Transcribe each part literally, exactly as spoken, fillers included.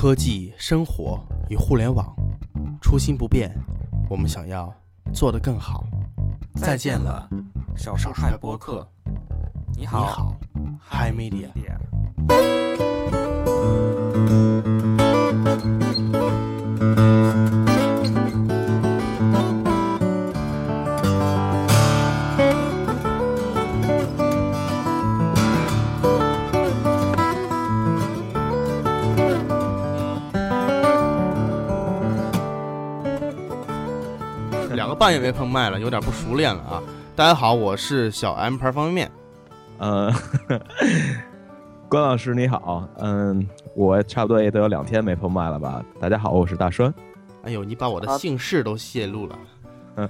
科技、生活与互联网，初心不变，我们想要做得更好。再见了，小上海播客。你好，你好 ，Hi Media。两个半月没碰麦了，有点不熟练了啊！大家好，我是小 M 牌方便面。呃，关老师你好，嗯，我差不多也都有两天没碰麦了吧？大家好，我是大栓。哎呦，你把我的姓氏都泄露了。啊、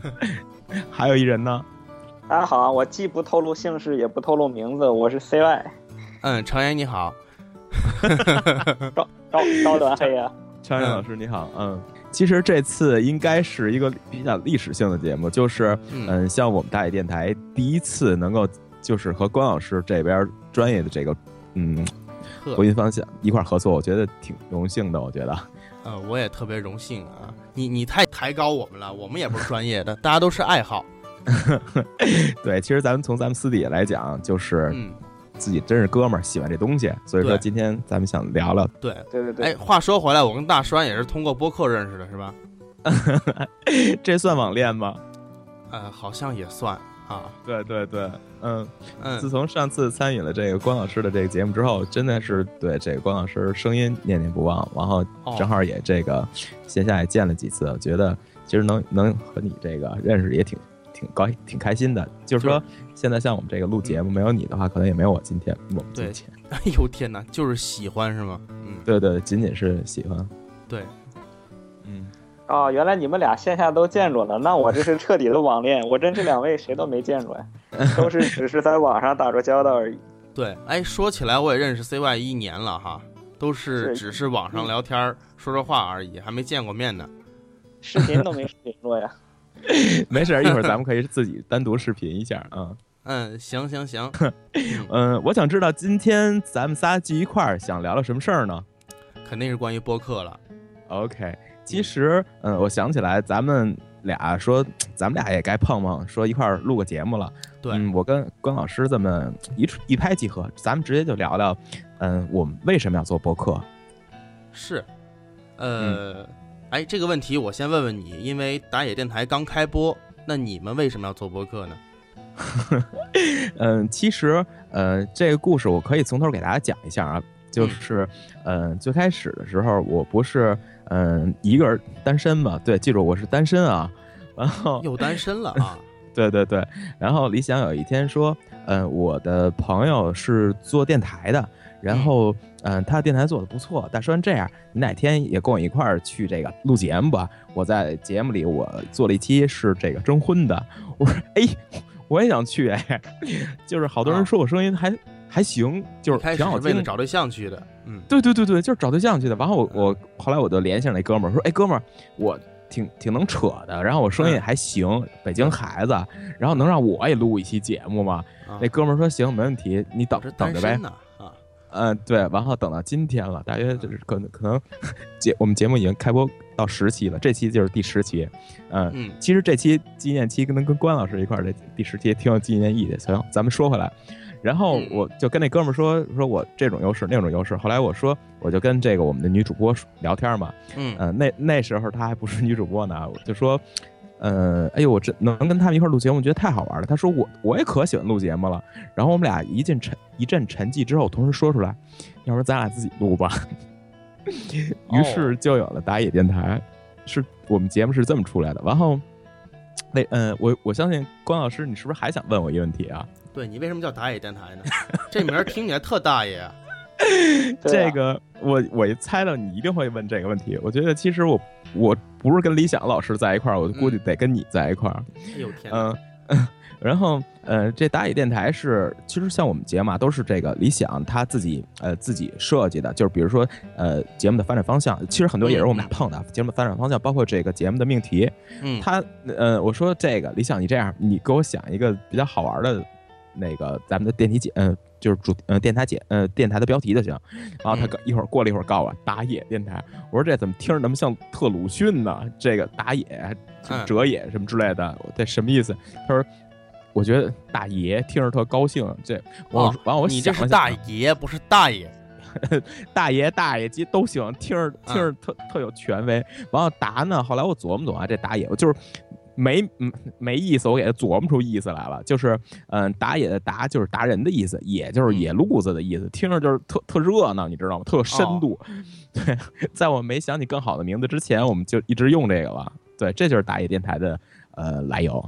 还有一人呢。大家好，我既不透露姓氏，也不透露名字，我是 C Y。嗯，常言你好。高高高端黑呀、啊！常言老师你好，嗯。其实这次应该是一个比较历史性的节目，就是嗯，像我们大野电台第一次能够。就是和关老师这边专业的这个嗯播音方向一块合作，我觉得挺荣幸的。我觉得，呃，我也特别荣幸啊！你你太抬高我们了，我们也不是专业的，大家都是爱好。对，其实咱们从咱们私底下来讲，就是自己真是哥们儿，喜欢这东西，所以说今天咱们想聊聊。对对对对。哎，话说回来，我跟大栓也是通过播客认识的，是吧？这算网恋吗？呃，好像也算。啊，对对对，嗯嗯，自从上次参与了这个关老师的这个节目之后，真的是对这个关老师声音念念不忘，然后正好也这个线下也见了几次，我觉得其实能能和你这个认识也挺挺高挺开心的。就是说，现在像我们这个录节目，没有你的话，可能也没有我今天我们今天。哎呦天哪，就是喜欢是吗？嗯，对对，仅仅是喜欢。对，嗯。哦，原来你们俩线下都见着了，那我这是彻底的网恋，我真这两位谁都没见着呀，都是只是在网上打着交道而已。对，哎，说起来我也认识 C Y 一年了哈，都是只是网上聊天、嗯、说说话而已，还没见过面呢，视频都没视频过呀。没事，一会儿咱们可以自己单独视频一下啊。嗯，行行行。嗯，我想知道今天咱们仨聚一块儿想聊聊什么事儿呢？肯定是关于播客了。 OK，其实，嗯，我想起来，咱们俩说，咱们俩也该碰碰，说一块儿录个节目了。对，嗯，我跟关老师这么一一拍即合，咱们直接就聊聊，嗯，我们为什么要做播客？是，呃，嗯、哎，这个问题我先问问你，因为打野电台刚开播，那你们为什么要做播客呢？嗯，其实，呃，这个故事我可以从头给大家讲一下啊。就是，嗯、呃，最开始的时候，我不是，嗯、呃，一个人单身嘛，对，记住我是单身啊，然后又单身了啊，对对对，然后理想有一天说，嗯、呃，我的朋友是做电台的，然后，嗯、呃，他电台做的不错，大栓这样，你哪天也跟我一块儿去这个录节目吧，我在节目里我做了一期是这个征婚的，我说，哎，我也想去，哎，就是好多人说我声音还。啊还行，就是挺好听的。为了找对象去的，嗯，对对对对，就是找对象去的。然后我我后来我就联系上那哥们儿，说，哎，哥们儿，我挺挺能扯的，然后我声音也还行，嗯、北京孩子，然后能让我也录一期节目吗？啊、那哥们儿说行，没问题，你等等着呗。啊，嗯，对，然后等到今天了，大约就是可能可能节我们节目已经开播到十期了，这期就是第十期，嗯，嗯其实这期纪念期跟跟关老师一块儿，这第十期挺有纪念意义的。行，咱们说回来。然后我就跟那哥们说说我这种优势那种优势，后来我说我就跟这个我们的女主播聊天嘛，嗯、呃、那那时候她还不是女主播呢，我就说，嗯、呃，哎呦我这能跟他们一块录节目，我觉得太好玩了。她说我我也可喜欢录节目了。然后我们俩一阵沉一阵沉寂之后，同时说出来，要不然咱俩自己录吧。于是就有了打野电台，是我们节目是这么出来的。然后那嗯、呃，我我相信关老师，你是不是还想问我一个问题啊？对，你为什么叫打野电台呢？这名听起来特大爷、啊。这个我我一猜到你一定会问这个问题。我觉得其实我我不是跟理想老师在一块儿，我估计得跟你在一块儿。哎呦天哪！嗯，然后呃，这打野电台是其实像我们节目、啊、都是这个理想他自己呃自己设计的，就是比如说呃节目的发展方向，其实很多也是我们俩碰的、嗯、节目的发展方向，包括这个节目的命题。嗯，他呃我说这个理想你这样，你给我想一个比较好玩的。那个咱们的电梯姐，嗯、呃，就是主嗯、呃、电台姐，呃电台的标题就行。然后他一会儿过了一会儿告我打野电台，我说这怎么听着那么像特鲁迅呢？这个打野、折野什么之类的，这什么意思？他说。我觉得大爷听着特高兴，这我完、哦、我想你这是大爷不是大爷，大爷大爷鸡都行，听着听着特、嗯、特有权威。完了答呢，后来我琢磨琢磨啊，这打野我就是没没意思，我给他琢磨出意思来了，就是嗯，打野的打就是达人的意思，也就是野路子的意思，嗯、听着就是特特热闹，你知道吗？特深度。哦、对，在我没想起更好的名字之前，我们就一直用这个了。对，这就是打野电台的呃来由。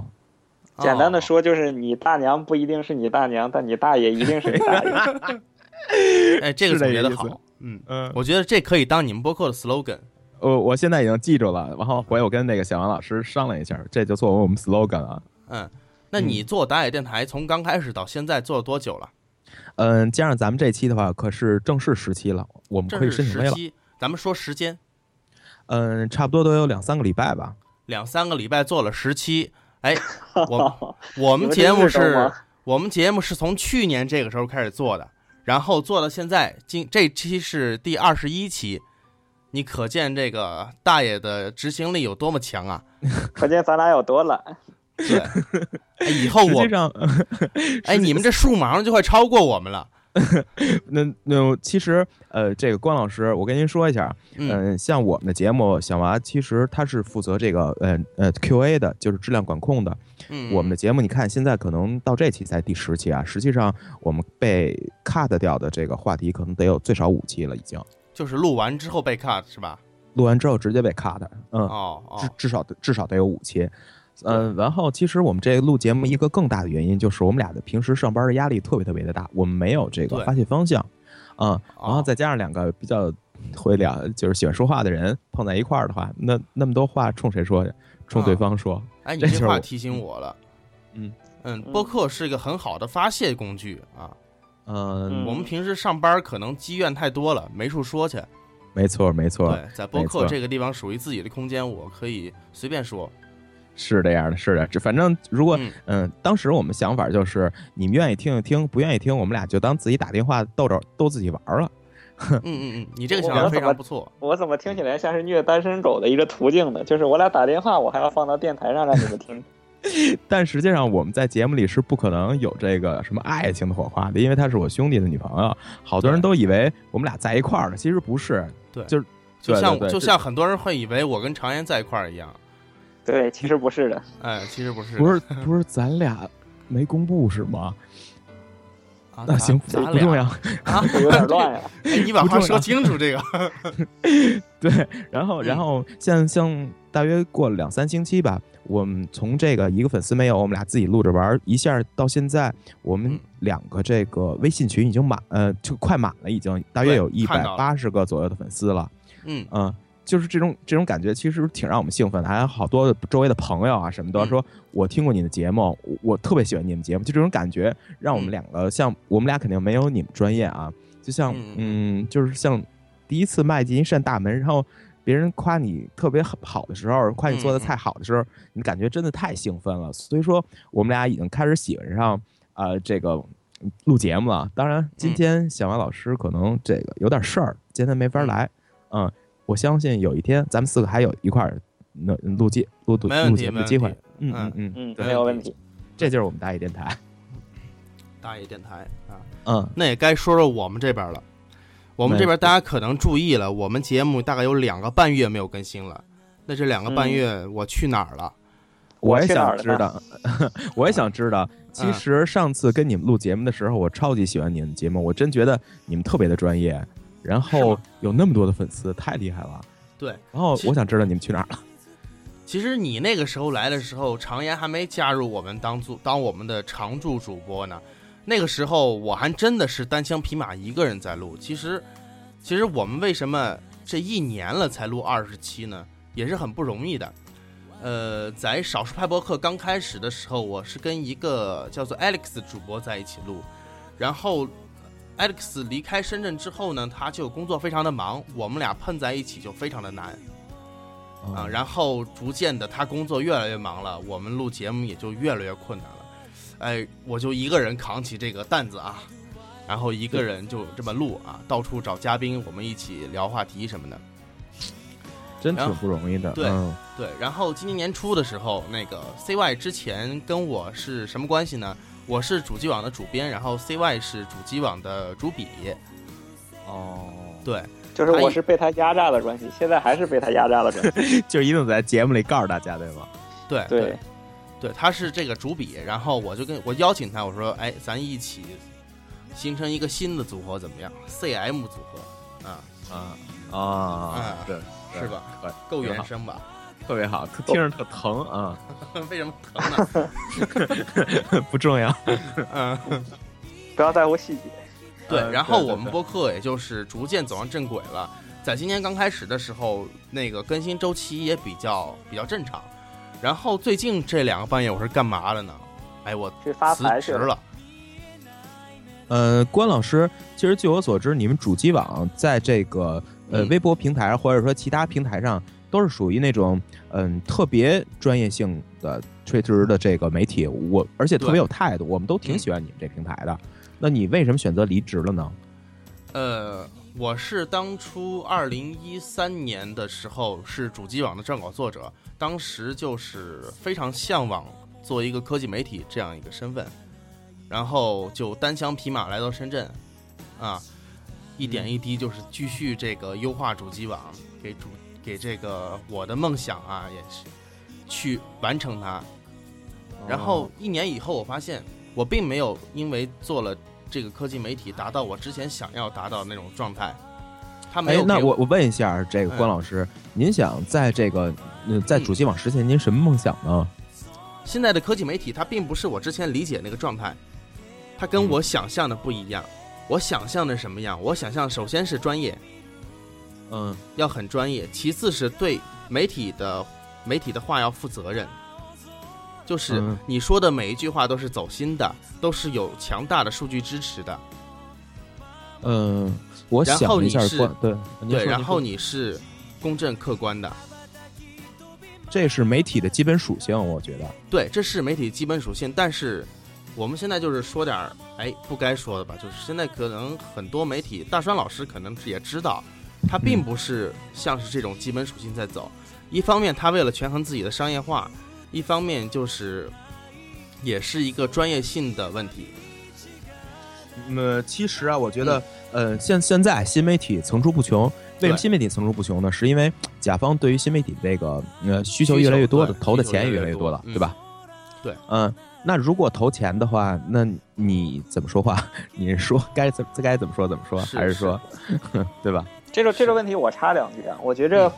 简单的说，就是你大娘不一定是你大娘，但你大爷一定是你大爷。哎，这个总结的好，嗯嗯，我觉得这可以当你们播客的 slogan。我、呃、我现在已经记住了，然后回我跟那个小王老师商量一下，这就作为我们 slogan 啊。嗯，那你做打野电台从刚开始到现在做了多久了？嗯，加上咱们这期的话，可是正式时期了，我们可以申请了。正式时期，咱们说时间，嗯，差不多都有两三个礼拜吧。两三个礼拜做了十期。哎，我我们节目是，我们节目是从去年这个时候开始做的，然后做到现在，今这期是第二十一期，你可见这个大爷的执行力有多么强啊！可见咱俩有多懒。对，哎、以后我，哎，你们这数马上就快超过我们了。那那其实呃，这个关老师，我跟您说一下，嗯、呃，像我们的节目小娃，其实他是负责这个呃呃 Q A 的，就是质量管控的。嗯，我们的节目你看现在可能到这期才第十期啊，实际上我们被 cut 掉的这个话题可能得有最少五期了，已经。就是录完之后被 cut 是吧？录完之后直接被 cut， 嗯哦哦，至少至少得有五期。嗯，然后其实我们这录节目一个更大的原因就是我们俩的平时上班的压力特别特别的大，我们没有这个发泄方向，嗯，然后再加上两个比较会聊就是喜欢说话的人碰在一块儿的话，那那么多话冲谁说？冲对方说。啊、哎，你这话提醒我了。嗯嗯，播客是一个很好的发泄工具啊。嗯，我们平时上班可能积怨太多了，没处说去。没错没错。对，在播客这个地方属于自己的空间，我可以随便说。是这样的，是的，反正如果嗯、呃，当时我们想法就是，你们愿意听就听，不愿意听，我们俩就当自己打电话逗着逗自己玩了。嗯嗯嗯，你这个想法非常不错。我怎么听起来像是虐单身狗的一个途径呢？就是我俩打电话，我还要放到电台上让你们听。但实际上我们在节目里是不可能有这个什么爱情的火花的，因为她是我兄弟的女朋友。好多人都以为我们俩在一块儿了，其实不是。对，就是就像对对对就像很多人会以为我跟常言在一块儿一样。对，其实不是的。哎，其实不是的，不是不是，咱俩没公布是吗？啊，那行，不重要啊，有点乱呀、啊哎。你把话说清楚，这个。对，然后然后像像大约过了两三星期吧，我们从这个一个粉丝没有，我们俩自己录着玩，一下到现在，我们两个这个微信群已经满，呃，就快满了，已经大约有一百八十个左右的粉丝了。嗯嗯。呃就是这种这种感觉，其实挺让我们兴奋的。还有好多周围的朋友啊什么的说，我听过你的节目，我，我特别喜欢你们节目。就这种感觉，让我们两个像我们俩肯定没有你们专业啊，就像嗯，就是像第一次迈进一扇大门，然后别人夸你特别好的时候，夸你做的菜好的时候，你感觉真的太兴奋了。所以说，我们俩已经开始喜欢上啊、呃、这个录节目了。当然，今天小王老师可能这个有点事儿，今天没法来，嗯。我相信有一天咱们四个还有一块儿能录节录录录节目的机会，嗯嗯嗯嗯，没有问题。这就是我们大野电台，大野电台啊，嗯，那也该说说我们这边了。我们这边大家可能注意了，我们节目大概有两个半月没有更新了。那这两个半月我去哪儿了？我也想知道，我也想知道。其实上次跟你们录节目的时候，我超级喜欢你们节目，我真觉得你们特别的专业。然后有那么多的粉丝，太厉害了。对，然后我想知道你们去哪儿了。其实你那个时候来的时候，常言还没加入我们当主当我们的常驻主播呢。那个时候我还真的是单枪匹马一个人在录。其实，其实我们为什么这一年了才录二十期呢？也是很不容易的。呃，在少数派播客刚开始的时候，我是跟一个叫做 Alex 主播在一起录，然后。Alex 离开深圳之后呢，他就工作非常的忙，我们俩碰在一起就非常的难、嗯、啊。然后逐渐的，他工作越来越忙了，我们录节目也就越来越困难了。哎，我就一个人扛起这个担子啊，然后一个人就这么录啊，到处找嘉宾，我们一起聊话题什么的，真挺不容易的。对、嗯、对，然后今年年初的时候，那个 C Y 之前跟我是什么关系呢？我是主机网的主编，然后 C Y 是主机网的主笔。哦，对，就是我是被他压榨的关系，现在还是被他压榨的关系，就是一定在节目里告诉大家，对吗？对对对，他是这个主笔，然后我就跟我邀请他，我说，哎，咱一起形成一个新的组合怎么样 ？C M 组合，啊啊啊，对，是吧？够原声吧？特别好，听着特疼啊！为什么疼呢？不重要，嗯，不要在乎细节。对，然后我们播客也就是逐渐走上正轨了。在今年刚开始的时候，那个更新周期也比较比较正常。然后最近这两个半夜我是干嘛了呢？哎，我辞职了。呃，关老师，其实据我所知，你们主机网在这个呃微博平台或者说其他平台上，都是属于那种嗯、呃、特别专业性的垂直的这个媒体，我而且特别有态度，我们都挺喜欢你们这平台的。那你为什么选择离职了呢？呃，我是当初二零一三年的时候是主机网的撰稿作者，当时就是非常向往做一个科技媒体这样一个身份，然后就单枪匹马来到深圳，啊，一点一滴就是继续这个优化主机网，给主给这个我的梦想啊，也是去完成它。然后一年以后，我发现我并没有因为做了这个科技媒体达到我之前想要达到的那种状态，他没有。哎，那我我问一下这个关老师，哎、您想在这个在主机网实现您什么梦想呢？现在的科技媒体它并不是我之前理解那个状态，它跟我想象的不一样。我想象的什么样？我想象首先是专业，嗯，要很专业；其次是对媒体的媒体的话要负责任。就是你说的每一句话都是走心的，都是有强大的数据支持的。嗯，我想一下，对对，然后你是公正客观的，这是媒体的基本属性，我觉得。对，这是媒体基本属性，但是我们现在就是说点哎不该说的吧，就是现在可能很多媒体，大川老师可能也知道，他并不是像是这种基本属性在走。一方面，他为了权衡自己的商业化。一方面就是也是一个专业性的问题。呃、嗯，其实啊，我觉得，嗯、呃，现现在新媒体层出不穷。为什么新媒体层出不穷呢？是因为甲方对于新媒体这个呃需求越来越多的，投的钱也越来越多了，对吧？对，嗯、呃，那如果投钱的话，那你怎么说话？你说该怎该怎么说怎么说，是还是说是对吧？这个这个问题我插两句啊，我觉着、嗯。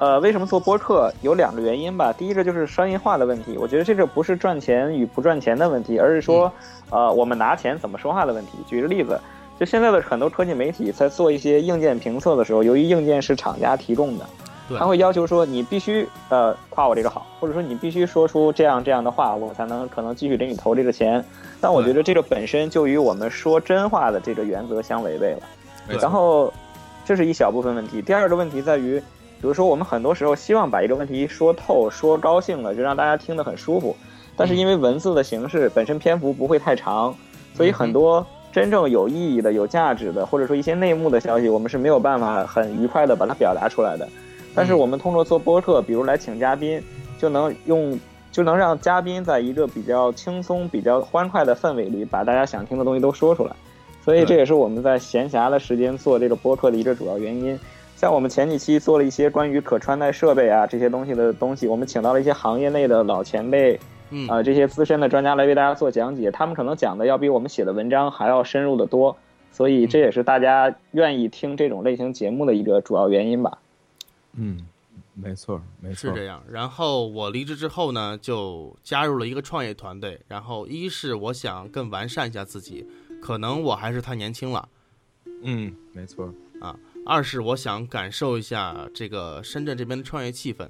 呃，为什么做播客有两个原因吧？第一个就是商业化的问题，我觉得这个不是赚钱与不赚钱的问题，而是说，嗯、呃，我们拿钱怎么说话的问题。举个例子，就现在的很多科技媒体在做一些硬件评测的时候，由于硬件是厂家提供的，他会要求说你必须呃夸我这个好，或者说你必须说出这样这样的话，我才能可能继续给你投这个钱。但我觉得这个本身就与我们说真话的这个原则相违背了。然后，这是一小部分问题。第二个问题在于。比如说我们很多时候希望把一个问题说透说高兴了，就让大家听得很舒服，但是因为文字的形式本身篇幅不会太长，所以很多真正有意义的有价值的或者说一些内幕的消息我们是没有办法很愉快的把它表达出来的。但是我们通过做播客，比如来请嘉宾，就能用就能让嘉宾在一个比较轻松比较欢快的氛围里把大家想听的东西都说出来，所以这也是我们在闲暇的时间做这个播客的一个主要原因。像我们前几期做了一些关于可穿戴设备啊这些东西的东西，我们请到了一些行业内的老前辈，嗯、呃，这些资深的专家来为大家做讲解，他们可能讲的要比我们写的文章还要深入的多，所以这也是大家愿意听这种类型节目的一个主要原因吧。嗯，没错，没错，是这样。然后我离职之后呢，就加入了一个创业团队，然后一是我想更完善一下自己，可能我还是太年轻了，嗯，没错啊。二是我想感受一下这个深圳这边的创业气氛，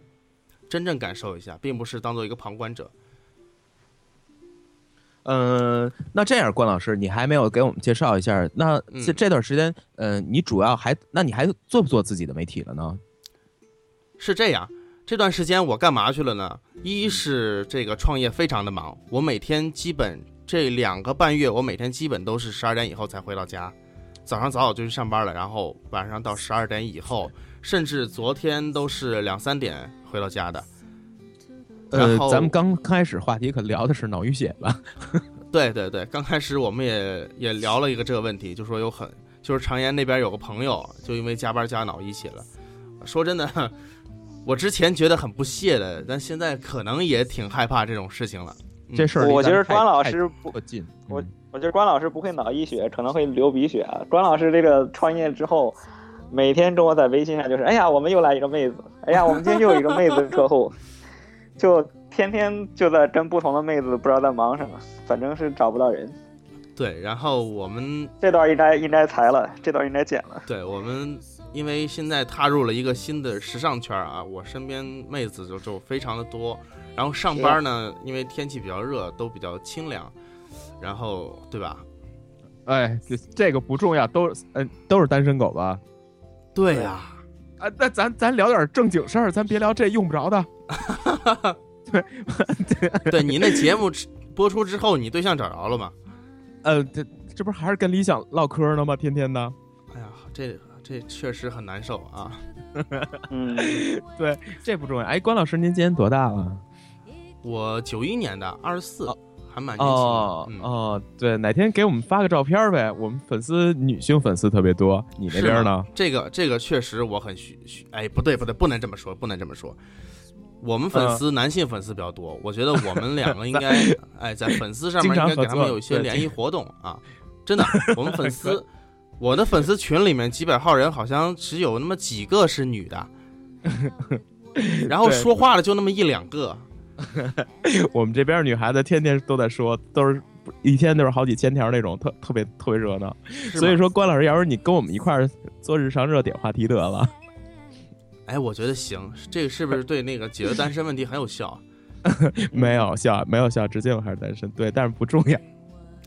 真正感受一下，并不是当做一个旁观者。呃，那这样关老师，你还没有给我们介绍一下，那这这段时间，嗯、呃，你主要还，那你还做不做自己的媒体了呢？是这样，这段时间我干嘛去了呢？一是这个创业非常的忙，我每天基本这两个半月我每天基本都是十二点以后才回到家，早上早早就去上班了，然后晚上到十二点以后，甚至昨天都是两三点回到家的。呃，咱们刚开始话题可聊的是脑淤血吧？对对对，刚开始我们也也聊了一个这个问题，就说有很就是长延那边有个朋友就因为加班加脑溢血了。说真的，我之前觉得很不屑的，但现在可能也挺害怕这种事情了。嗯、这事儿我觉得关老师不近，我我觉得关老师不会脑溢血，可能会流鼻血。关老师这个创业之后，每天中午在微信上就是，哎呀，我们又来一个妹子，哎呀，我们今天又有一个妹子客户。就天天就在跟不同的妹子不知道在忙什么，反正是找不到人。对，然后我们这段应该应该裁了，这段应该剪了。对，我们因为现在踏入了一个新的时尚圈啊，我身边妹子就就非常的多。然后上班呢，因为天气比较热，都比较清凉，然后对吧？哎，这个不重要，都嗯都是单身狗吧？对呀、啊。啊，那咱咱聊点正经事儿，咱别聊这用不着的。对，对你那节目播出之后，你对象找着了吗？呃，这这不是还是跟理想唠嗑呢吗？天天的。哎呀，这这确实很难受啊。嗯，对，这不重要。哎，关老师，您今年多大了？我九一年的，二十四，还蛮年轻的。哦、嗯、哦，对，哪天给我们发个照片呗？我们粉丝女性粉丝特别多，你那边呢？这个这个确实我很虚虚。哎，不对不对，不能这么说，不能这么说。我们粉丝、呃、男性粉丝比较多，我觉得我们两个应该哎在粉丝上面应该给他们有一些联谊活动啊！真的，我们粉丝，我的粉丝群里面几百号人，好像只有那么几个是女的，然后说话的就那么一两个。我们这边女孩子天天都在说，都是一天都是好几千条那种，特特别特别热闹。所以说，关老师，要是你跟我们一块儿做日常热点话题得了。哎，我觉得行，这个是不是对那个解决单身问题很有效？没有效，没有效，直接我还是单身。对，但是不重要。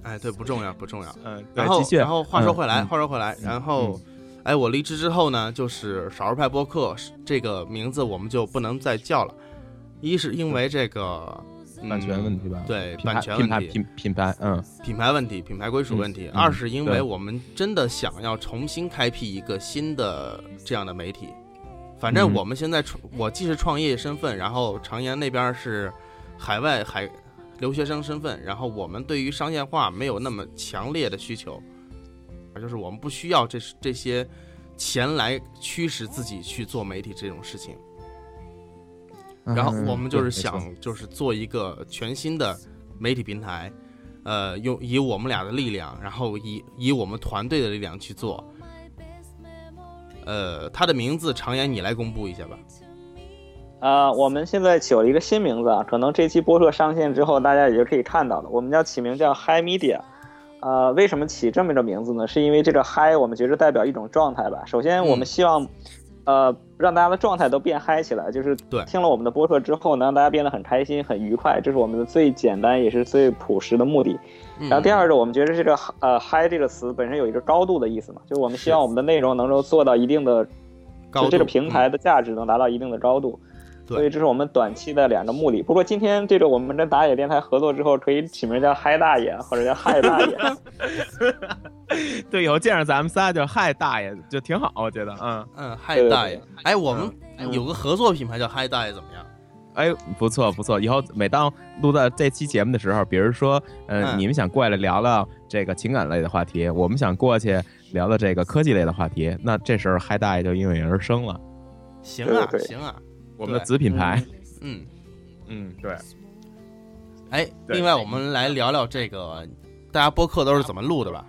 哎，对，不重要，不重要。嗯，然后，然后话说回来，嗯、话说回来，嗯、然后、嗯，哎，我离职之后呢，就是少数派播客这个名字我们就不能再叫了，一是因为这个、嗯、版权问题吧，对，版权问题，品牌品牌，嗯，品牌问题，品牌归属问题、嗯。二是因为我们真的想要重新开辟一个新的这样的媒体。反正我们现在、嗯、我既是创业身份，然后长延那边是海外海留学生身份，然后我们对于商业化没有那么强烈的需求，就是我们不需要这这些钱来驱使自己去做媒体这种事情。然后我们就是想就是做一个全新的媒体平台，呃，用以我们俩的力量，然后以以我们团队的力量去做。呃，他的名字长延你来公布一下吧。啊、呃，我们现在起了一个新名字啊，可能这期播客上线之后，大家也就可以看到了。我们要起名叫 Hi Media。呃，为什么起这么一个名字呢？是因为这个 Hi 我们觉得代表一种状态吧。首先，我们希望、嗯、呃让大家的状态都变嗨起来，就是听了我们的播客之后呢，让大家变得很开心、很愉快，这是我们的最简单也是最朴实的目的。然后第二个，我们觉得这个呃嗨这个词本身有一个高度的意思嘛，就是我们希望我们的内容能够做到一定的高度，就这个平台的价值能达到一定的高度、嗯、所以这是我们短期的两个目的。不过今天这个我们跟打野电台合作之后，可以起名叫嗨大爷或者叫嗨大爷。对，以后见着咱们仨就嗨大爷就挺好，我觉得嗯嗯嗨大爷。哎，我们有个合作品牌叫嗨大爷怎么样？哎，不错不错，以后每当录到这期节目的时候，比如说、呃、嗯，你们想过来聊聊这个情感类的话题，我们想过去聊聊这个科技类的话题，那这时候嗨大爷就应运而生了。行啊行啊，我们的子品牌。嗯嗯，对。哎，另外我们来聊聊这个大家播客都是怎么录的吧。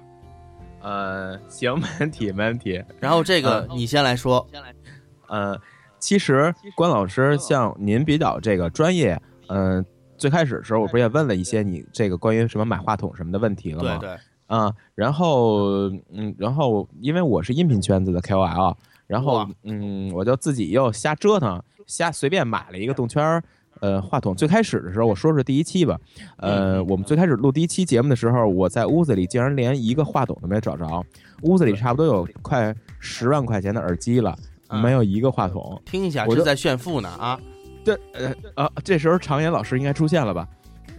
呃，行，没问题没问题。然后这个、呃、你先来说。呃其实关老师像您比较这个专业，嗯、呃，最开始的时候我不是也问了一些你这个关于什么买话筒什么的问题了吗？对对。啊、嗯，然后嗯，然后因为我是音频圈子的 K O L， 然后嗯，我就自己又瞎折腾，瞎随便买了一个动圈呃话筒。最开始的时候我说说第一期吧，呃，我们最开始录第一期节目的时候，我在屋子里竟然连一个话筒都没找着，屋子里差不多有快十万块钱的耳机了。没有一个话筒，听一下是在炫富呢啊！对，呃啊，这时候长延老师应该出现了吧？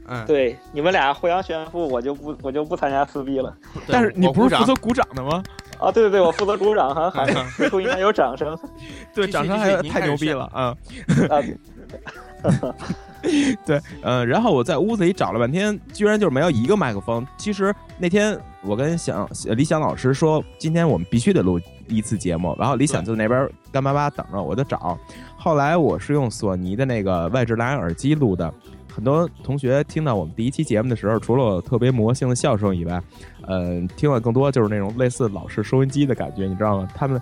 嗯，对，你们俩互相炫富，我就不我就不参加撕逼了。但是你不是负责鼓掌的吗？啊，对对对，我负责鼓掌，还还最后应该有掌声。对，掌声还太牛逼了啊！啊对，呃，然后我在屋子里找了半天，居然就是没有一个麦克风。其实那天我跟想李想老师说，今天我们必须得录一次节目，然后李想就那边干巴巴等着，我就找。后来我是用索尼的那个外置蓝牙耳机录的。很多同学听到我们第一期节目的时候，除了我特别魔性的笑声以外，嗯、呃，听了更多就是那种类似老式收音机的感觉，你知道吗？他们。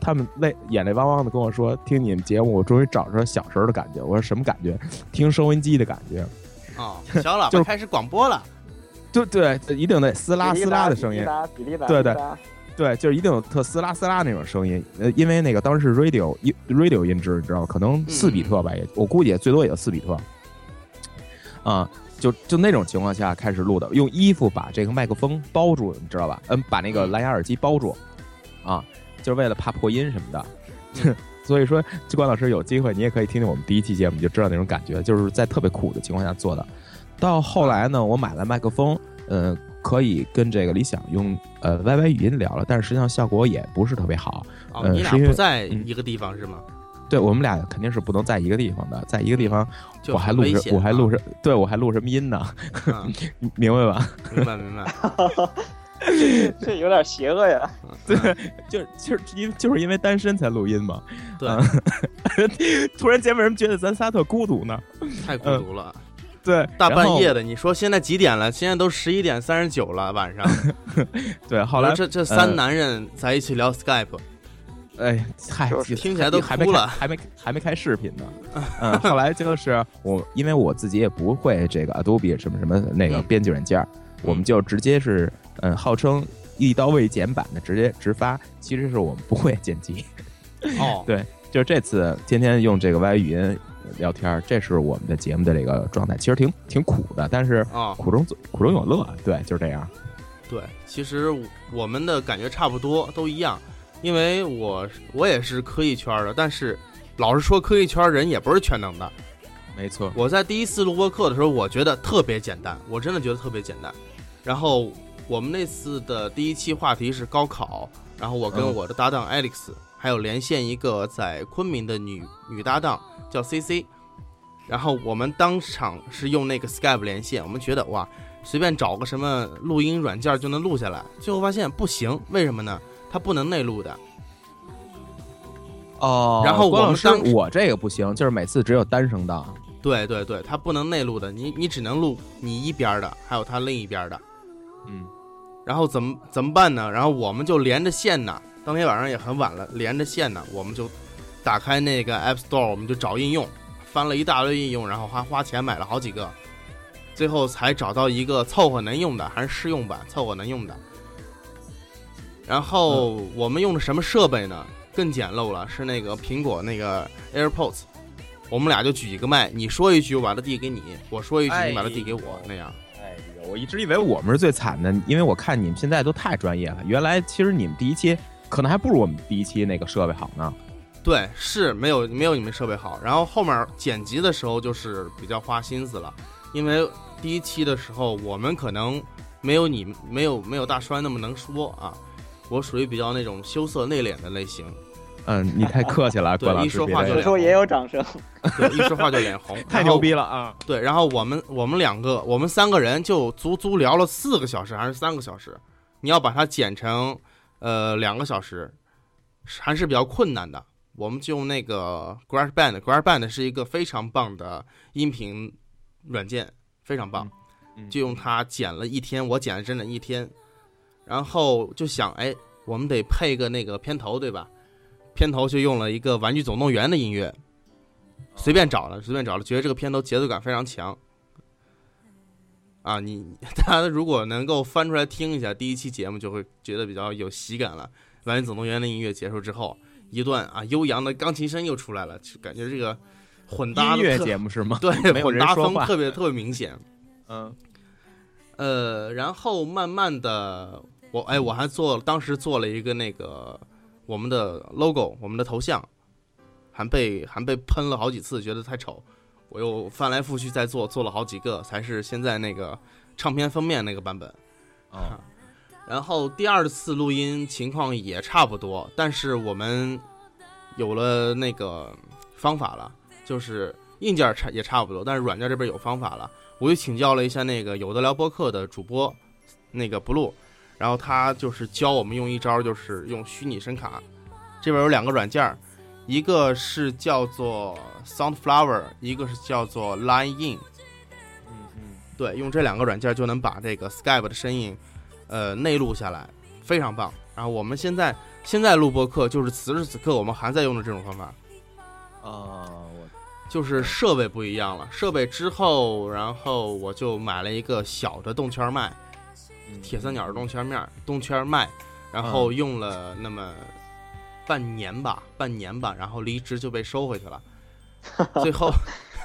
他们泪眼泪汪汪的跟我说，听你们节目我终于找着小时候的感觉。我说什么感觉？听收音机的感觉。哦，小喇叭开始广播了。就对，一定得撕拉撕拉的声音。对对对，就是一定有特撕拉撕拉那种声音。呃，因为那个当时 radio radio 音质，你知道吗？可能四比特吧，嗯、我估计也最多也有四比特。啊、嗯。就就那种情况下开始录的，用衣服把这个麦克风包住，你知道吧？嗯，把那个蓝牙耳机包住。啊。就是为了怕破音什么的，所以说关老师有机会你也可以听听我们第一期节目，你就知道那种感觉，就是在特别苦的情况下做的。到后来呢，我买了麦克风，呃，可以跟这个理想用呃 Y Y 语音聊了，但是实际上效果也不是特别好。哦，呃、你俩不在一个地方是吗？对，我们俩肯定是不能在一个地方的，在一个地方我还录什我还录什对我还录什么音呢？啊、明白吧？明白明白。这有点邪恶呀！对，就是就是因就是因为单身才录音嘛。对，嗯、突然间为什么觉得咱仨特孤独呢？太孤独了。嗯、对，大半夜的，你说现在几点了？现在都十一点三十九了，晚上。对，后来这这三男人在一起聊 Skype，、嗯、哎，嗨，听起来都哭了，还没还没开视频呢。嗯，后来就是我，因为我自己也不会这个 Adobe 什么什么那个编辑软件，嗯、我们就直接是。嗯，号称一刀未剪版的直接直发，其实是我们不会剪辑。哦，对，就是这次天天用这个歪语音聊天，这是我们的节目的这个状态，其实挺挺苦的，但是苦中、哦、苦中有乐，对，就是这样。对，其实我们的感觉差不多，都一样，因为我我也是科技圈的，但是老实说，科技圈人也不是全能的。没错，我在第一次录播课的时候，我觉得特别简单，我真的觉得特别简单，然后。我们那次的第一期话题是高考，然后我跟我的搭档 Alex， 还有连线一个在昆明的女女搭档叫 C C， 然后我们当场是用那个 Skype 连线，我们觉得哇，随便找个什么录音软件就能录下来，最后发现不行，为什么呢？它不能内录的。哦，然后我们当时我这个不行，就是每次只有单声道。对对对，它不能内录的，你你只能录你一边的，还有它另一边的。嗯，然后怎么怎么办呢？然后我们就连着线呢，当天晚上也很晚了，连着线呢，我们就打开那个 App Store， 我们就找应用，翻了一大堆应用，然后还花钱买了好几个，最后才找到一个凑合能用的，还是试用版，凑合能用的。然后我们用的什么设备呢？更简陋了，是那个苹果那个 AirPods， 我们俩就举一个麦，你说一句，我把它递给你；我说一句，你把它递给我，那样。我一直以为我们是最惨的，因为我看你们现在都太专业了。原来其实你们第一期可能还不如我们第一期那个设备好呢。对，是没有没有你们设备好。然后后面剪辑的时候就是比较花心思了，因为第一期的时候我们可能没有你没有没有大栓那么能说啊。我属于比较那种羞涩内敛的类型。嗯，你太客气了，对，一说话就脸红，也有掌声，对，一说话就脸红，太牛逼了啊！对，然后我们我们两个，我们三个人就足足聊了四个小时，还是三个小时，你要把它剪成呃两个小时，还是比较困难的。我们就用那个 GarageBand，GarageBand 是一个非常棒的音频软件，非常棒，嗯、就用它剪了一天，我剪了整整一天，然后就想，哎，我们得配个那个片头，对吧？片头就用了一个玩具总动员的音乐，随便找了随便找了，觉得这个片头节奏感非常强啊！你大家如果能够翻出来听一下第一期节目，就会觉得比较有喜感了。玩具总动员的音乐结束之后，一段啊悠扬的钢琴声又出来了，就感觉这个混搭音乐节目是吗？对，混搭风特别特别明显。嗯，呃，然后慢慢的，我哎，我还做当时做了一个那个。我们的 logo， 我们的头像还被还被喷了好几次，觉得太丑。我又翻来覆去再做，做了好几个，才是现在那个唱片封面那个版本。哦、然后第二次录音情况也差不多，但是我们有了那个方法了，就是硬件也差不多，但是软件这边有方法了。我就请教了一下那个有的聊播客的主播那个 Blue， 然后他就是教我们用一招，就是用虚拟声卡。这边有两个软件，一个是叫做 Soundflower， 一个是叫做 Line In。对，用这两个软件就能把这个 Skype 的声音，呃，内录下来，非常棒。然后我们现在现在录播客，就是此时此刻我们还在用的这种方法。啊、呃，我就是设备不一样了，设备之后，然后我就买了一个小的动圈麦，嗯、铁三角的动圈面动圈麦，然后用了那么半年吧，半年吧，然后离职就被收回去了，最后。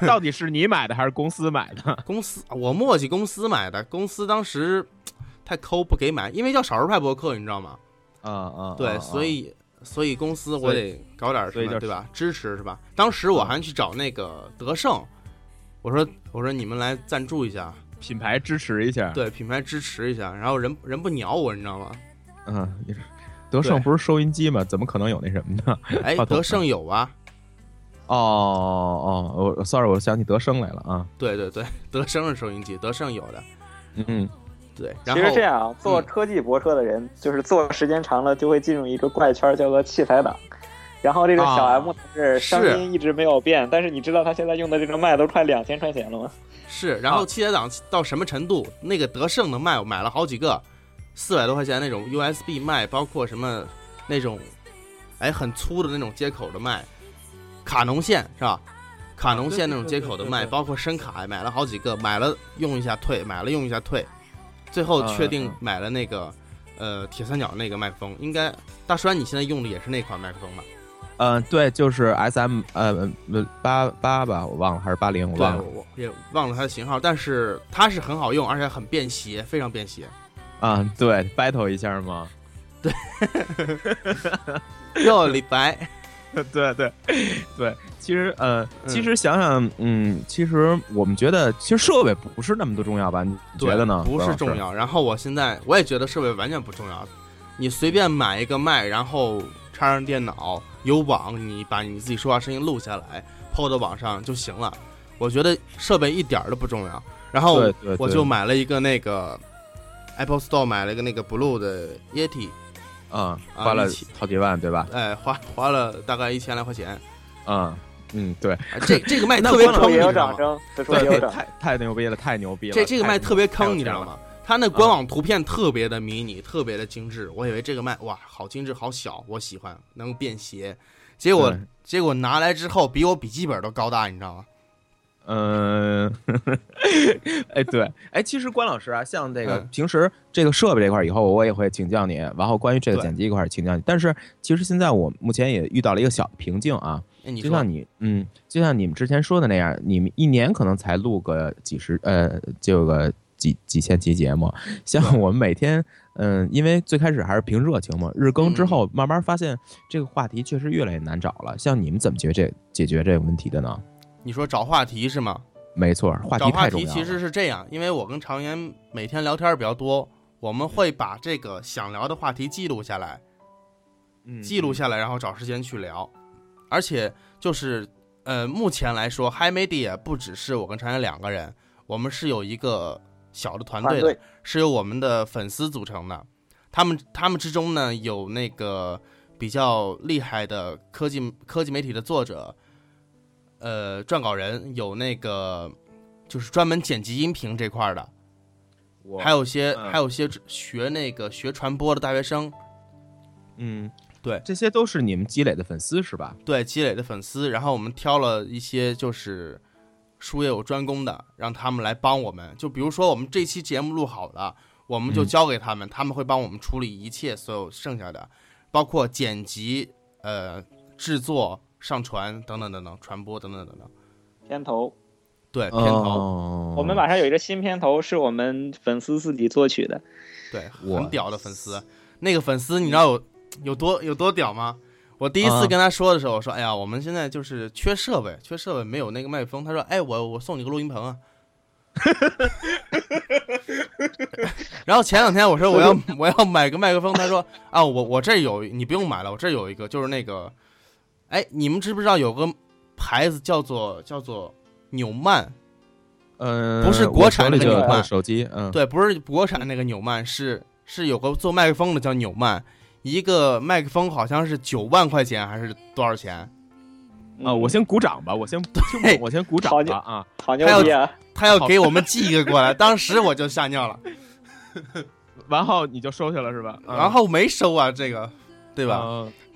到底是你买的还是公司买的？公司，我磨叽公司买的。公司当时太抠不给买，因为叫少数派博客，你知道吗？啊啊，对，啊、所以、啊、所以公司我得搞点什么，就是、对吧？支持是吧？当时我还去找那个德胜，我说我说你们来赞助一下，品牌支持一下，对，品牌支持一下。然后人人不鸟我，你知道吗？嗯，德胜不是收音机吗？怎么可能有那什么呢？哎，德胜有啊。哦哦，我 sorry， 我想起德胜来了啊！对对对，德胜是收音机，德胜有的，嗯，对。然后其实这样，做科技博客的人，嗯、就是做时间长了，就会进入一个怪圈，叫做器材党。然后这个小 M 是声音一直没有变，啊、是但是你知道他现在用的这个麦都快两千块钱了吗？是。然后器材党到什么程度？那个德胜的麦我买了好几个，四百多块钱那种 U S B 麦，包括什么那种，哎，很粗的那种接口的麦。卡农线是吧？卡农线那种接口的麦，包括声卡，买了好几个，买了用一下退，买了用一下退，最后确定买了那个呃铁三角那个麦克风。应该大栓，你现在用的也是那款麦克风吧？嗯、呃，对，就是 S M 呃八八吧，我忘了还是八零，我忘了，我也忘了它的型号，但是它是很好用，而且很便携，非常便携。啊、嗯，对 ，battle 一下吗？对，又李白。对对对，其实呃，其实想想，嗯，其实我们觉得，其实设备不是那么多重要吧？你觉得呢？不是重要。然后我现在我也觉得设备完全不重要。你随便买一个麦，然后插上电脑，有网，你把你自己说话声音录下来 ，P O 到网上就行了。我觉得设备一点都不重要。然后我就买了一个那个 Apple Store 买了一个那个 Blue 的 Yeti。嗯，花了好几万，对吧？哎，花花了大概一千来块钱。嗯嗯，对，这这个麦特别坑，也有掌声，对，太太牛逼了，太牛逼了。这这个麦特别坑，你知道吗？它那官网图片特别的迷你，特别的精致。我以为这个麦哇，好精致，好小，我喜欢，能便携。结果结果拿来之后，比我笔记本都高大，你知道吗？嗯，哎对，哎其实关老师啊，像这个平时这个设备这块以后，我也会请教你，然后关于这个剪辑一块请教你。但是其实现在我目前也遇到了一个小瓶颈啊，就像你嗯，就像你们之前说的那样，你们一年可能才录个几十呃，就个几几千期节目，像我们每天嗯，因为最开始还是凭热情嘛，日更之后慢慢发现这个话题确实越来越难找了。像你们怎么解决解决这个问题的呢？你说找话题是吗？没错，话题太重要了。找话题其实是这样，因为我跟常言每天聊天比较多，我们会把这个想聊的话题记录下来，嗯、记录下来，然后找时间去聊。而且就是呃，目前来说 ，Hi Media 不只是我跟常言两个人，我们是有一个小的团队的，啊、是由我们的粉丝组成的。他们他们之中呢，有那个比较厉害的科技科技媒体的作者。呃，撰稿人有那个，就是专门剪辑音频这块的，还有些、嗯、还有些学那个学传播的大学生，嗯，对，这些都是你们积累的粉丝是吧？对，积累的粉丝，然后我们挑了一些就是术业有专攻的，让他们来帮我们。就比如说我们这期节目录好了，我们就交给他们，嗯、他们会帮我们处理一切所有剩下的，包括剪辑、呃，制作。上传等等等等，传播等等等等，片头，对片头、哦，我们马上有一个新片头，是我们粉丝自己作曲的，对，很屌的粉丝。那个粉丝你知道有有多有多屌吗？我第一次跟他说的时候，我说：“哎呀，我们现在就是缺设备，缺设备没有那个麦克风。”他说：“哎，我我送你个录音棚啊。”然后前两天我说我要我要买个麦克风，他说：“啊，我我这有，你不用买了，我这有一个，就是那个，哎，你们知不知道有个牌子叫做叫做纽曼？呃，不是国产那个纽曼手机，嗯，对，不是国产那个纽曼，是是有个做麦克风的叫纽曼。”一个麦克风好像是九万块钱还是多少钱啊、呃？我先鼓掌吧，我先我先鼓掌吧啊！好牛逼啊！他要给我们寄一个过来，当时我就吓尿了。然后你就收下了是吧？嗯、然后没收啊，这个对吧？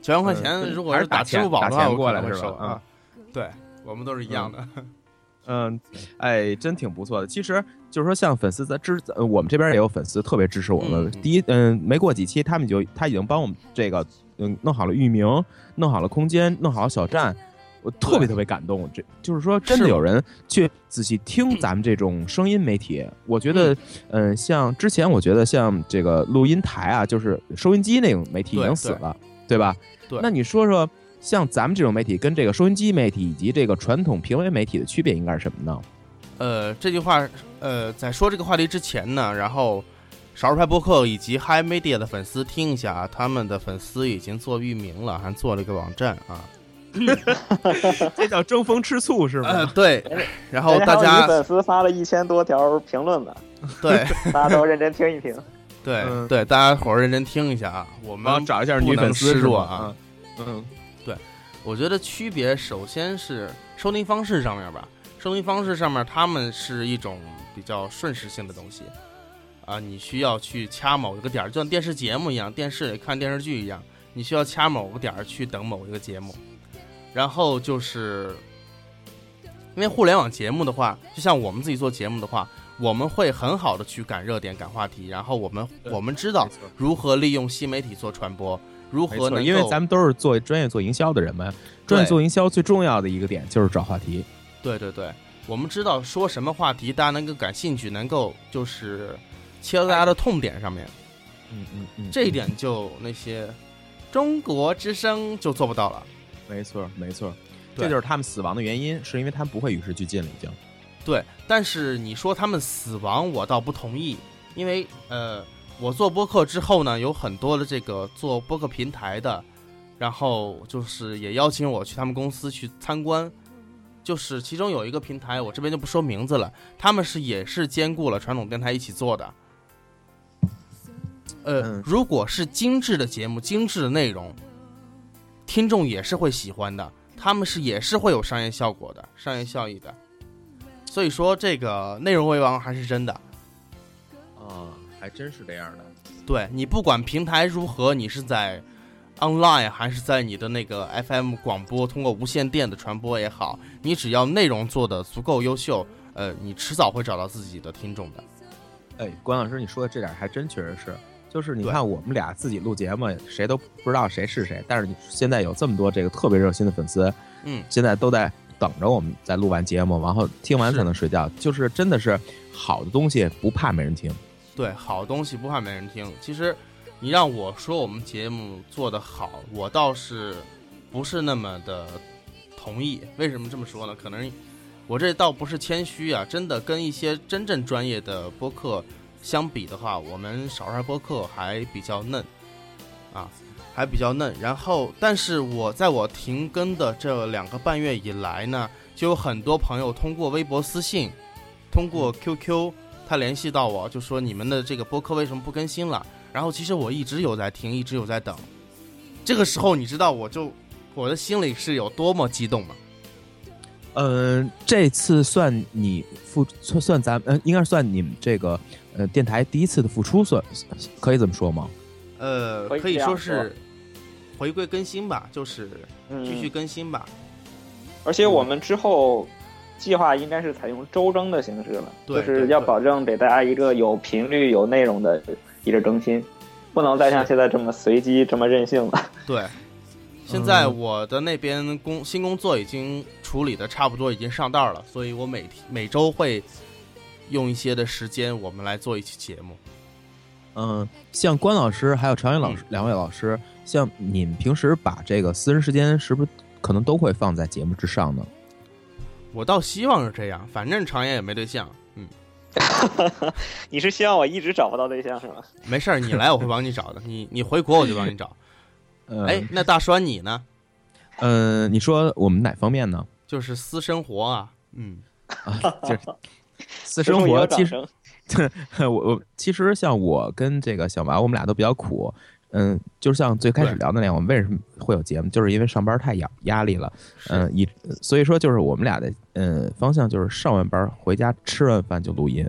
九、嗯、万块钱如果是打支付宝的话，我过来会收啊。对，我们都是一样的。嗯嗯，哎，真挺不错的。其实就是说，像粉丝在支，我们这边也有粉丝特别支持我们。嗯、第一，嗯，没过几期，他们就他已经帮我们这个，嗯，弄好了域名，弄好了空间，弄好了小站，我特别特别感动。这就是说，真的有人去仔细听咱们这种声音媒体。我觉得，嗯、呃，像之前我觉得像这个录音台啊，就是收音机那种媒体已经死了， 对, 对, 对吧？对。那你说说。像咱们这种媒体跟这个收音机媒体以及这个传统评委媒体的区别应该是什么呢？呃，这句话，呃，在说这个话题之前呢，然后少数派播客以及 Hi Media 的粉丝听一下啊，他们的粉丝已经做域名了，还做了一个网站啊，这叫争风吃醋是吗？呃，对。然后大家粉丝发了一千多条评论了，对，大家都认真听一听。对、嗯、对，大家伙认真听一下啊，我们找一下女粉丝弱啊，嗯。我觉得区别首先是收听方式上面吧，收听方式上面他们是一种比较瞬时性的东西啊，你需要去掐某一个点，就像电视节目一样，电视看电视剧一样，你需要掐某个点去等某一个节目。然后就是因为互联网节目的话，就像我们自己做节目的话，我们会很好的去赶热点赶话题，然后我们我们知道如何利用新媒体做传播，如何能够？因为咱们都是做专业做营销的人嘛，专业做营销最重要的一个点就是找话题。对对对，我们知道说什么话题大家能够感兴趣，能够就是切到大家的痛点上面。嗯嗯嗯，这一点就那些中国之声就做不到了。没错没错，这就是他们死亡的原因，是因为他们不会与时俱进了已经。对，但是你说他们死亡，我倒不同意，因为呃。我做播客之后呢，有很多的这个做播客平台的，然后就是也邀请我去他们公司去参观，就是其中有一个平台，我这边就不说名字了，他们是也是兼顾了传统电台一起做的。呃，如果是精致的节目，精致的内容，听众也是会喜欢的，他们是也是会有商业效果的，商业效益的。所以说这个内容为王还是真的。啊。还真是这样的。对，你不管平台如何，你是在 online 还是在你的那个 F M 广播，通过无线电的传播也好，你只要内容做得足够优秀，呃，你迟早会找到自己的听众的。哎，关老师，你说的这点还真确实是，就是你看我们俩自己录节目，谁都不知道谁是谁，但是你现在有这么多这个特别热心的粉丝，嗯，现在都在等着我们在录完节目，然后听完才能睡觉，就是真的是好的东西不怕没人听。对，好东西不怕没人听。其实你让我说我们节目做得好，我倒是不是那么的同意。为什么这么说呢？可能我这倒不是谦虚啊，真的跟一些真正专业的播客相比的话，我们少数播客还比较嫩啊，还比较嫩。然后但是我在我停更的这两个半月以来呢，就有很多朋友通过微博私信，通过 Q Q 他联系到我，就说你们的这个播客为什么不更新了，然后其实我一直有在听，一直有在等。这个时候你知道我就我的心里是有多么激动吗？嗯、呃，这次算你付算咱们、呃、应该算你们这个呃电台第一次的付出，算可以这么说吗？呃，可以说是回归更新吧，就是继续更新吧、嗯、而且我们之后计划应该是采用周更的形式了，就是要保证给大家一个有频率有内容的一个更新，不能再像现在这么随机这么任性了。对，现在我的那边工新工作已经处理的差不多，已经上道了，所以我每每周会用一些的时间我们来做一期节目。嗯，像关老师还有常远老师、嗯、两位老师，像你们平时把这个私人时间是不是可能都会放在节目之上呢？我倒希望是这样，反正常言也没对象。嗯，你是希望我一直找不到对象是吗？没事，你来我会帮你找的。你你回国我就帮你找。哎、呃，那大栓你呢？呃，你说我们哪方面呢？就是私生活啊。嗯啊，就是私生活。其实我我其实像我跟这个小麻，我们俩都比较苦。嗯，就是像最开始聊的那样，我们为什么会有节目，就是因为上班太压压力了。嗯，以所以说就是我们俩的嗯方向就是上完班回家吃完饭就录音，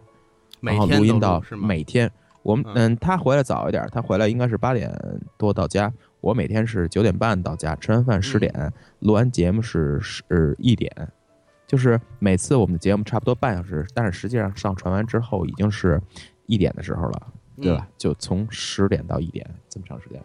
然后录音到每天我们嗯他回来早一点，他回来应该是八点多到家，我每天是九点半到家，吃完饭十点，嗯、录完节目是是一点，就是每次我们的节目差不多半小时，但是实际上上传完之后已经是一点的时候了。对吧？就从十点到一点这么长时间。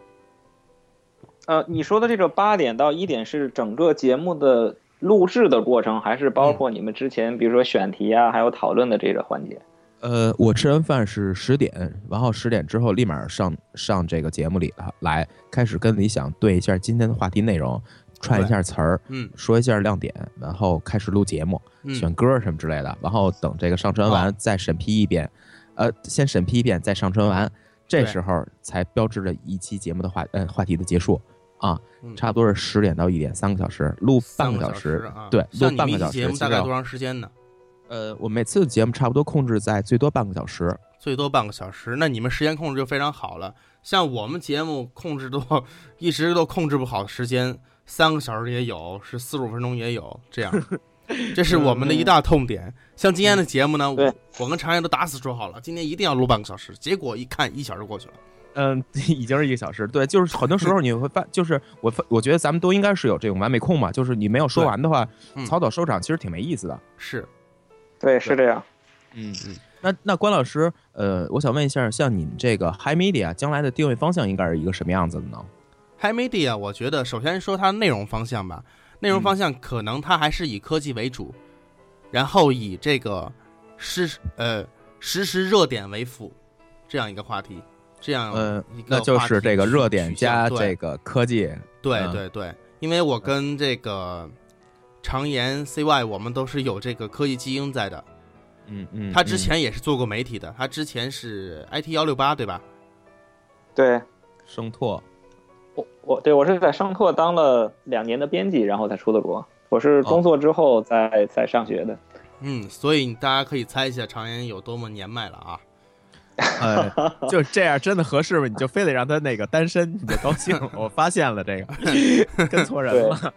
呃，你说的这个八点到一点是整个节目的录制的过程，还是包括你们之前比如说选题啊，还有讨论的这个环节？呃，我吃完饭是十点，然后十点之后立马上上这个节目里来，开始跟理想对一下今天的话题内容，串一下词儿，嗯，说一下亮点，然后开始录节目，嗯、选歌什么之类的，然后等这个上传完、哦、再审批一遍。呃，先审批一遍，再上传完，这时候才标志着一期节目的话，呃，话题的结束啊，嗯、差不多是十点到一点，三个小时，录半个小时，小时啊、对，录半个小时。节目大概多长时间呢？呃，我每次节目差不多控制在最多半个小时，最多半个小时。那你们时间控制就非常好了，像我们节目控制都一直都控制不好时间，三个小时也有，是四十五分钟也有，这样。这是我们的一大痛点、嗯、像今天的节目呢、嗯、我, 我跟常言都打死说好了今天一定要录半个小时，结果一看一小时过去了，嗯，已经是一个小时。对，就是很多时候你会发就是我我觉得咱们都应该是有这种完美控嘛，就是你没有说完的话、嗯、草草收场其实挺没意思的。是，对，是这样。嗯嗯，那那关老师，呃，我想问一下，像你们这个 Hi Media 将来的定位方向应该是一个什么样子的呢？ Hi Media 我觉得首先说它内容方向吧，内容方向可能它还是以科技为主，然后以这个时呃实时热点为辅，这样一个话题，这样一个话题、呃、那就是这个热点加这个科技。对、嗯、对 对, 对，因为我跟这个常言 C Y 我们都是有这个科技基因在的。嗯嗯，他之前也是做过媒体的，他之前是 I T 一六八 对吧？对，生拓。我我对我是在商拓当了两年的编辑，然后才出的国。我是工作之后在、哦、在上学的。嗯，所以大家可以猜一下常言有多么年迈了啊！哎、就这样真的合适吗？你就非得让他那个单身，你就高兴了？我发现了这个，跟错人了。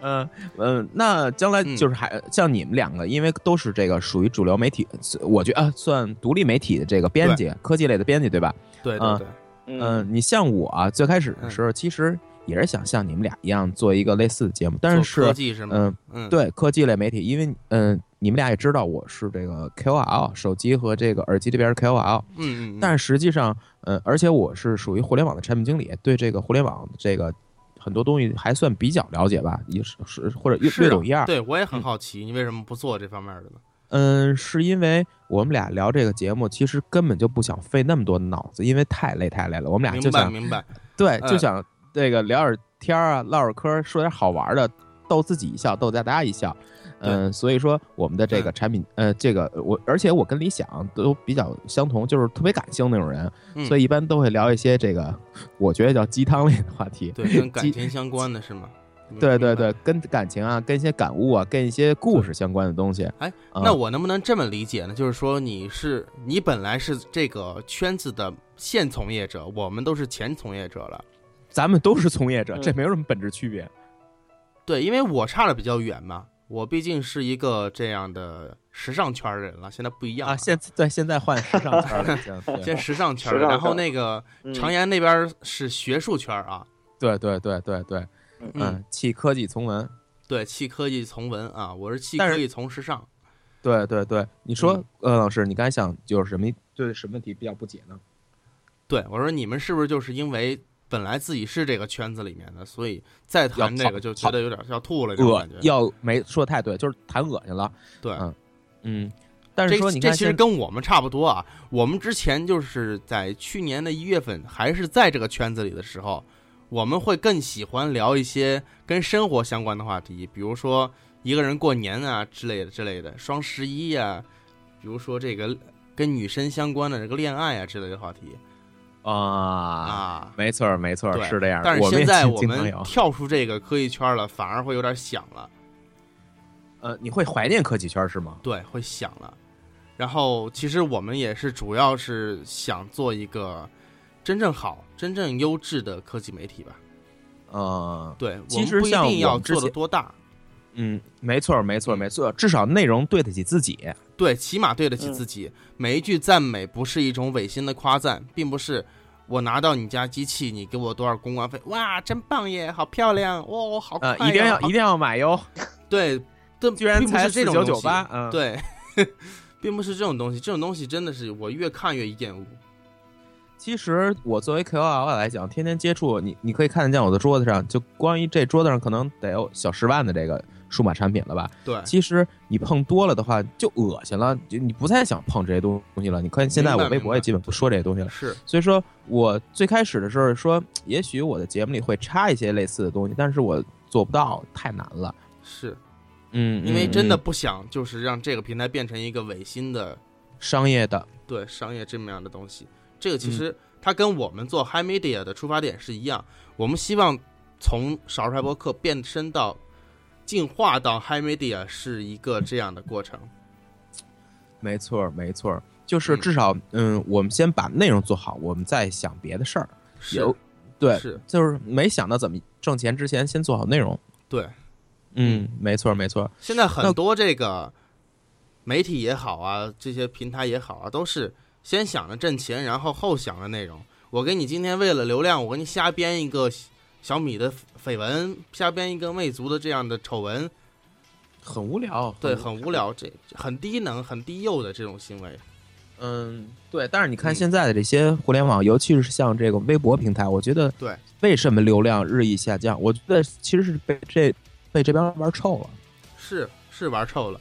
嗯嗯，那将来就是还像你们两个，因为都是这个属于主流媒体，我觉得、啊、算独立媒体的这个编辑，科技类的编辑，对吧？对对对。嗯，嗯，你像我、啊、最开始的时候，其实也是想像你们俩一样做一个类似的节目，但是科技是吗？嗯，嗯对，科技类媒体，因为嗯、呃，你们俩也知道我是这个 K O L， 手机和这个耳机这边是 K O L， 嗯, 嗯, 嗯但实际上，嗯、呃，而且我是属于互联网的产品经理，对这个互联网这个很多东西还算比较了解吧，也是或者略懂一二。对，我也很好奇、嗯，你为什么不做这方面的呢？嗯，是因为我们俩聊这个节目，其实根本就不想费那么多脑子，因为太累太累了。我们俩就想明白明白，对，就想这个聊点天啊，唠点嗑，说点好玩的，逗自己一笑，逗大家一笑。嗯，所以说我们的这个产品，呃，这个我，而且我跟理想都比较相同，就是特别感性那种人，嗯、所以一般都会聊一些这个我觉得叫鸡汤类的话题，对，跟感情相关的是吗？对对对，跟感情啊，跟一些感悟啊，跟一些故事相关的东西。哎，那我能不能这么理解呢？就是说你是你本来是这个圈子的现从业者，我们都是前从业者了。咱们都是从业者，这没有什么本质区别。嗯、对，因为我差的比较远嘛，我毕竟是一个这样的时尚圈人了，现在不一样啊。现在现在换时尚圈了，先时尚圈，然后那个常言那边是学术圈啊。对对对对对。嗯, 嗯，弃科技从文，对，弃科技从文啊，我是弃科技从时尚。对对对，你说，呃、嗯，老师，你刚才想就是什么对什么问题比较不解呢？对，我说你们是不是就是因为本来自己是这个圈子里面的，所以再谈这个就觉得有点要吐了这种感觉。要没说太对，就是谈恶心了。对，嗯嗯，但是说你看 这, 这其实跟我们差不多啊，我们之前就是在去年的一月份还是在这个圈子里的时候。我们会更喜欢聊一些跟生活相关的话题，比如说一个人过年啊之类的之类的，双十一啊，比如说这个跟女生相关的这个恋爱啊之类的话题。啊啊，没错没错，是这样。但是现在我们跳出这个科技圈了，反而会有点想了。呃，你会怀念科技圈是吗？对，会想了。然后其实我们也是主要是想做一个真正好、真正优质的科技媒体吧。呃，对，其实像我们不一定要做的多大。嗯，没错没错没错，至少内容对得起自己。对，起码对得起自己、嗯、每一句赞美不是一种违心的夸赞，并不是我拿到你家机器你给我多少公关费，哇真棒耶，好漂亮哦，好快、呃、一定要一定要买哟。对，居然才四九九八、嗯、对并不是这种东西，这种东西真的是我越看越厌恶。其实我作为 K O L 来讲，天天接触你，你可以看得见我的桌子上，就关于这桌子上可能得有小十万的这个数码产品了吧？对，其实你碰多了的话就恶心了，就你不太想碰这些东西了。你看现在我微博也基本不说这些东西了，是。所以说我最开始的时候说，也许我的节目里会插一些类似的东西，但是我做不到，太难了。是，嗯，因为真的不想就是让这个平台变成一个违心的商业的，对，商业这么样的东西。这个其实它跟我们做 Hi Media 的出发点是一样，我们希望从少数派播客变身到进化到 Hi Media 是一个这样的过程。没错没错，就是至少 嗯, 嗯，我们先把内容做好，我们再想别的事儿。是，对，是，就是没想到怎么挣钱之前先做好内容。对，嗯，没错没错。现在很多这个媒体也好啊，这些平台也好啊，都是先想着挣钱，然后后想着内容。我给你今天为了流量，我给你瞎编一个小米的绯闻，瞎编一个魅族的这样的丑闻，很无聊。对，很无聊，这很低能、很低幼的这种行为。嗯，对。但是你看现在的这些互联网，嗯、尤其是像这个微博平台，我觉得对为什么流量日益下降？我觉得其实是被这被这边玩臭了，是是玩臭了。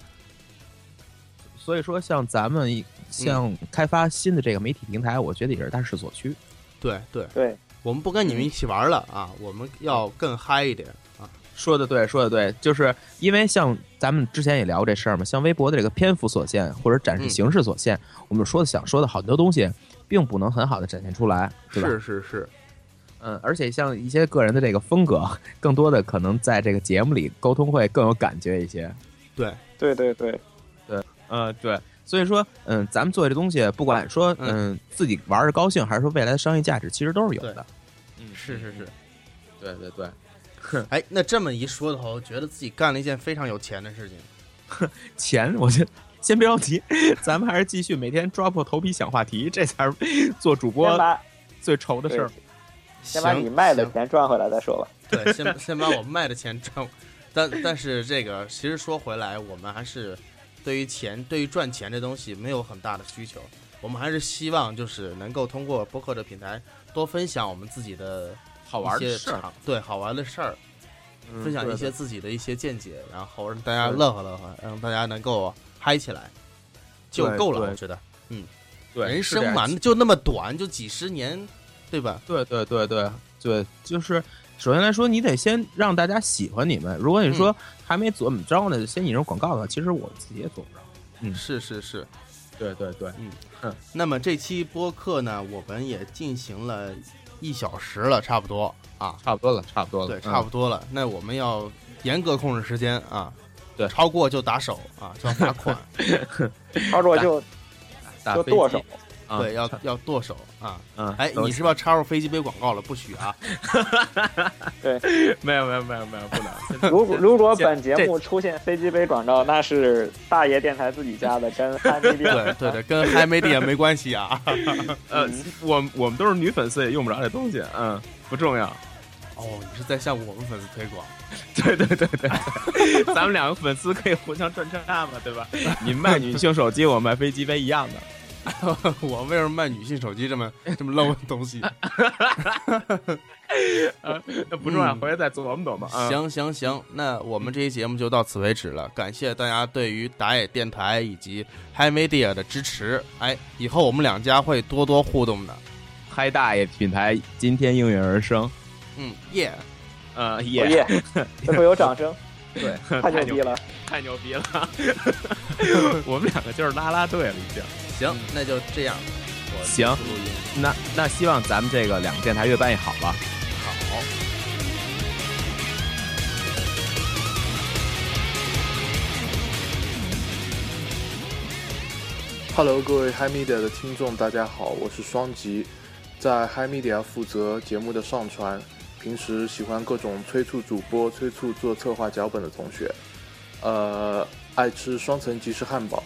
所以说，像咱们像开发新的这个媒体平台，嗯、我觉得也是大势所趋。对对对，我们不跟你们一起玩了啊，我们要更嗨一点啊！说的对，说的对，就是因为像咱们之前也聊过这事儿嘛，像微博的这个篇幅所限或者展示形式所限，嗯、我们说的想说的好多东西，并不能很好的展现出来，对吧？是是是，嗯，而且像一些个人的这个风格，更多的可能在这个节目里沟通会更有感觉一些。对对对对。呃，对，所以说，嗯、呃，咱们做这东西，不管说，嗯、呃，自己玩着高兴，还是说未来的商业价值，其实都是有的。嗯，是是是，对对对。哎，那这么一说的话，我觉得自己干了一件非常有钱的事情。钱，我觉得先别着急，咱们还是继续每天抓破头皮想话题，这才是做主播最愁的事儿。先把你卖的钱赚回来再说吧。对，先先把我卖的钱赚，但但是这个其实说回来，我们还是。对于钱，对于赚钱这东西没有很大的需求，我们还是希望就是能够通过播客的平台多分享我们自己的好玩的事儿，对，好玩的事儿、嗯，分享一些自己的一些见解，然后让大家乐呵乐呵，让大家能够嗨起来就够了，我觉得，嗯，对，人生嘛就那么短，就几十年，对吧？对对对对对，就是。首先来说，你得先让大家喜欢你们。如果你说还没怎么着呢，先引入广告的，其实我自己也做不着。嗯，是是是，对对对，嗯嗯。那么这期播客呢，我们也进行了一小时了，差不多啊，差不多了，差不多了，对，差不多了。嗯、那我们要严格控制时间啊，对，超过就打手啊，就要罚款，超过就就剁手。对，要要剁手啊！嗯，哎，你是不是要插入飞机杯广告了？不许啊！对，没有没有没有没有，不能。如果如果本节目出现飞机杯广告，那是大爷电台自己家的，跟 Hi Media 对对对，跟 Hi Media 没关系啊。呃，我我们都是女粉丝，也用不着这东西，嗯，不重要。哦，你是在向我们粉丝推广？对对对对，咱们两个粉丝可以互相穿插嘛，对吧？你卖女性手机，我卖飞机杯一样的。我为什么卖女性手机这么这么low的东西？啊，那不重要，回来再琢磨琢磨。行行行，那我们这期节目就到此为止了，感谢大家对于打野电台以及 Hi Media 的支持。哎，以后我们两家会多多互动的。嗨大爷品牌今天应运而生。嗯，耶、yeah ，呃，耶，会有掌声。对，太牛逼了，太牛逼了！我们两个就是拉拉队了，已经。行，那就这样。行，那那希望咱们这个两个电台越办越好吧。好。Hello， 各位 Hi Media 的听众，大家好，我是双吉，在 Hi Media 负责节目的上传。平时喜欢各种催促主播、催促做策划脚本的同学，呃，爱吃双层吉士汉堡，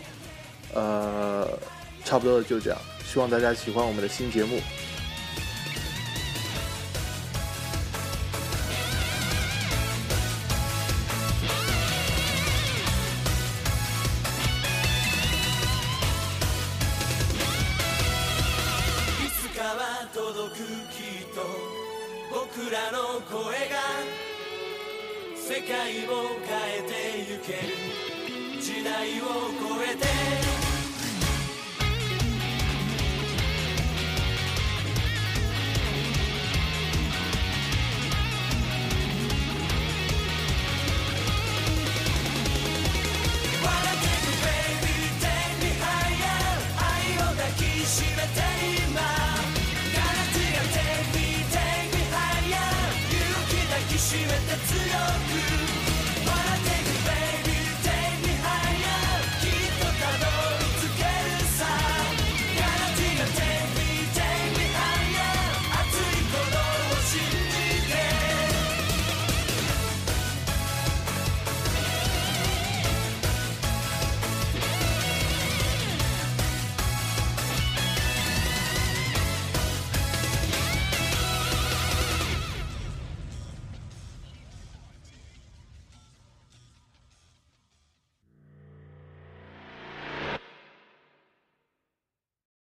呃，差不多就这样。希望大家喜欢我们的新节目。She met the two of you.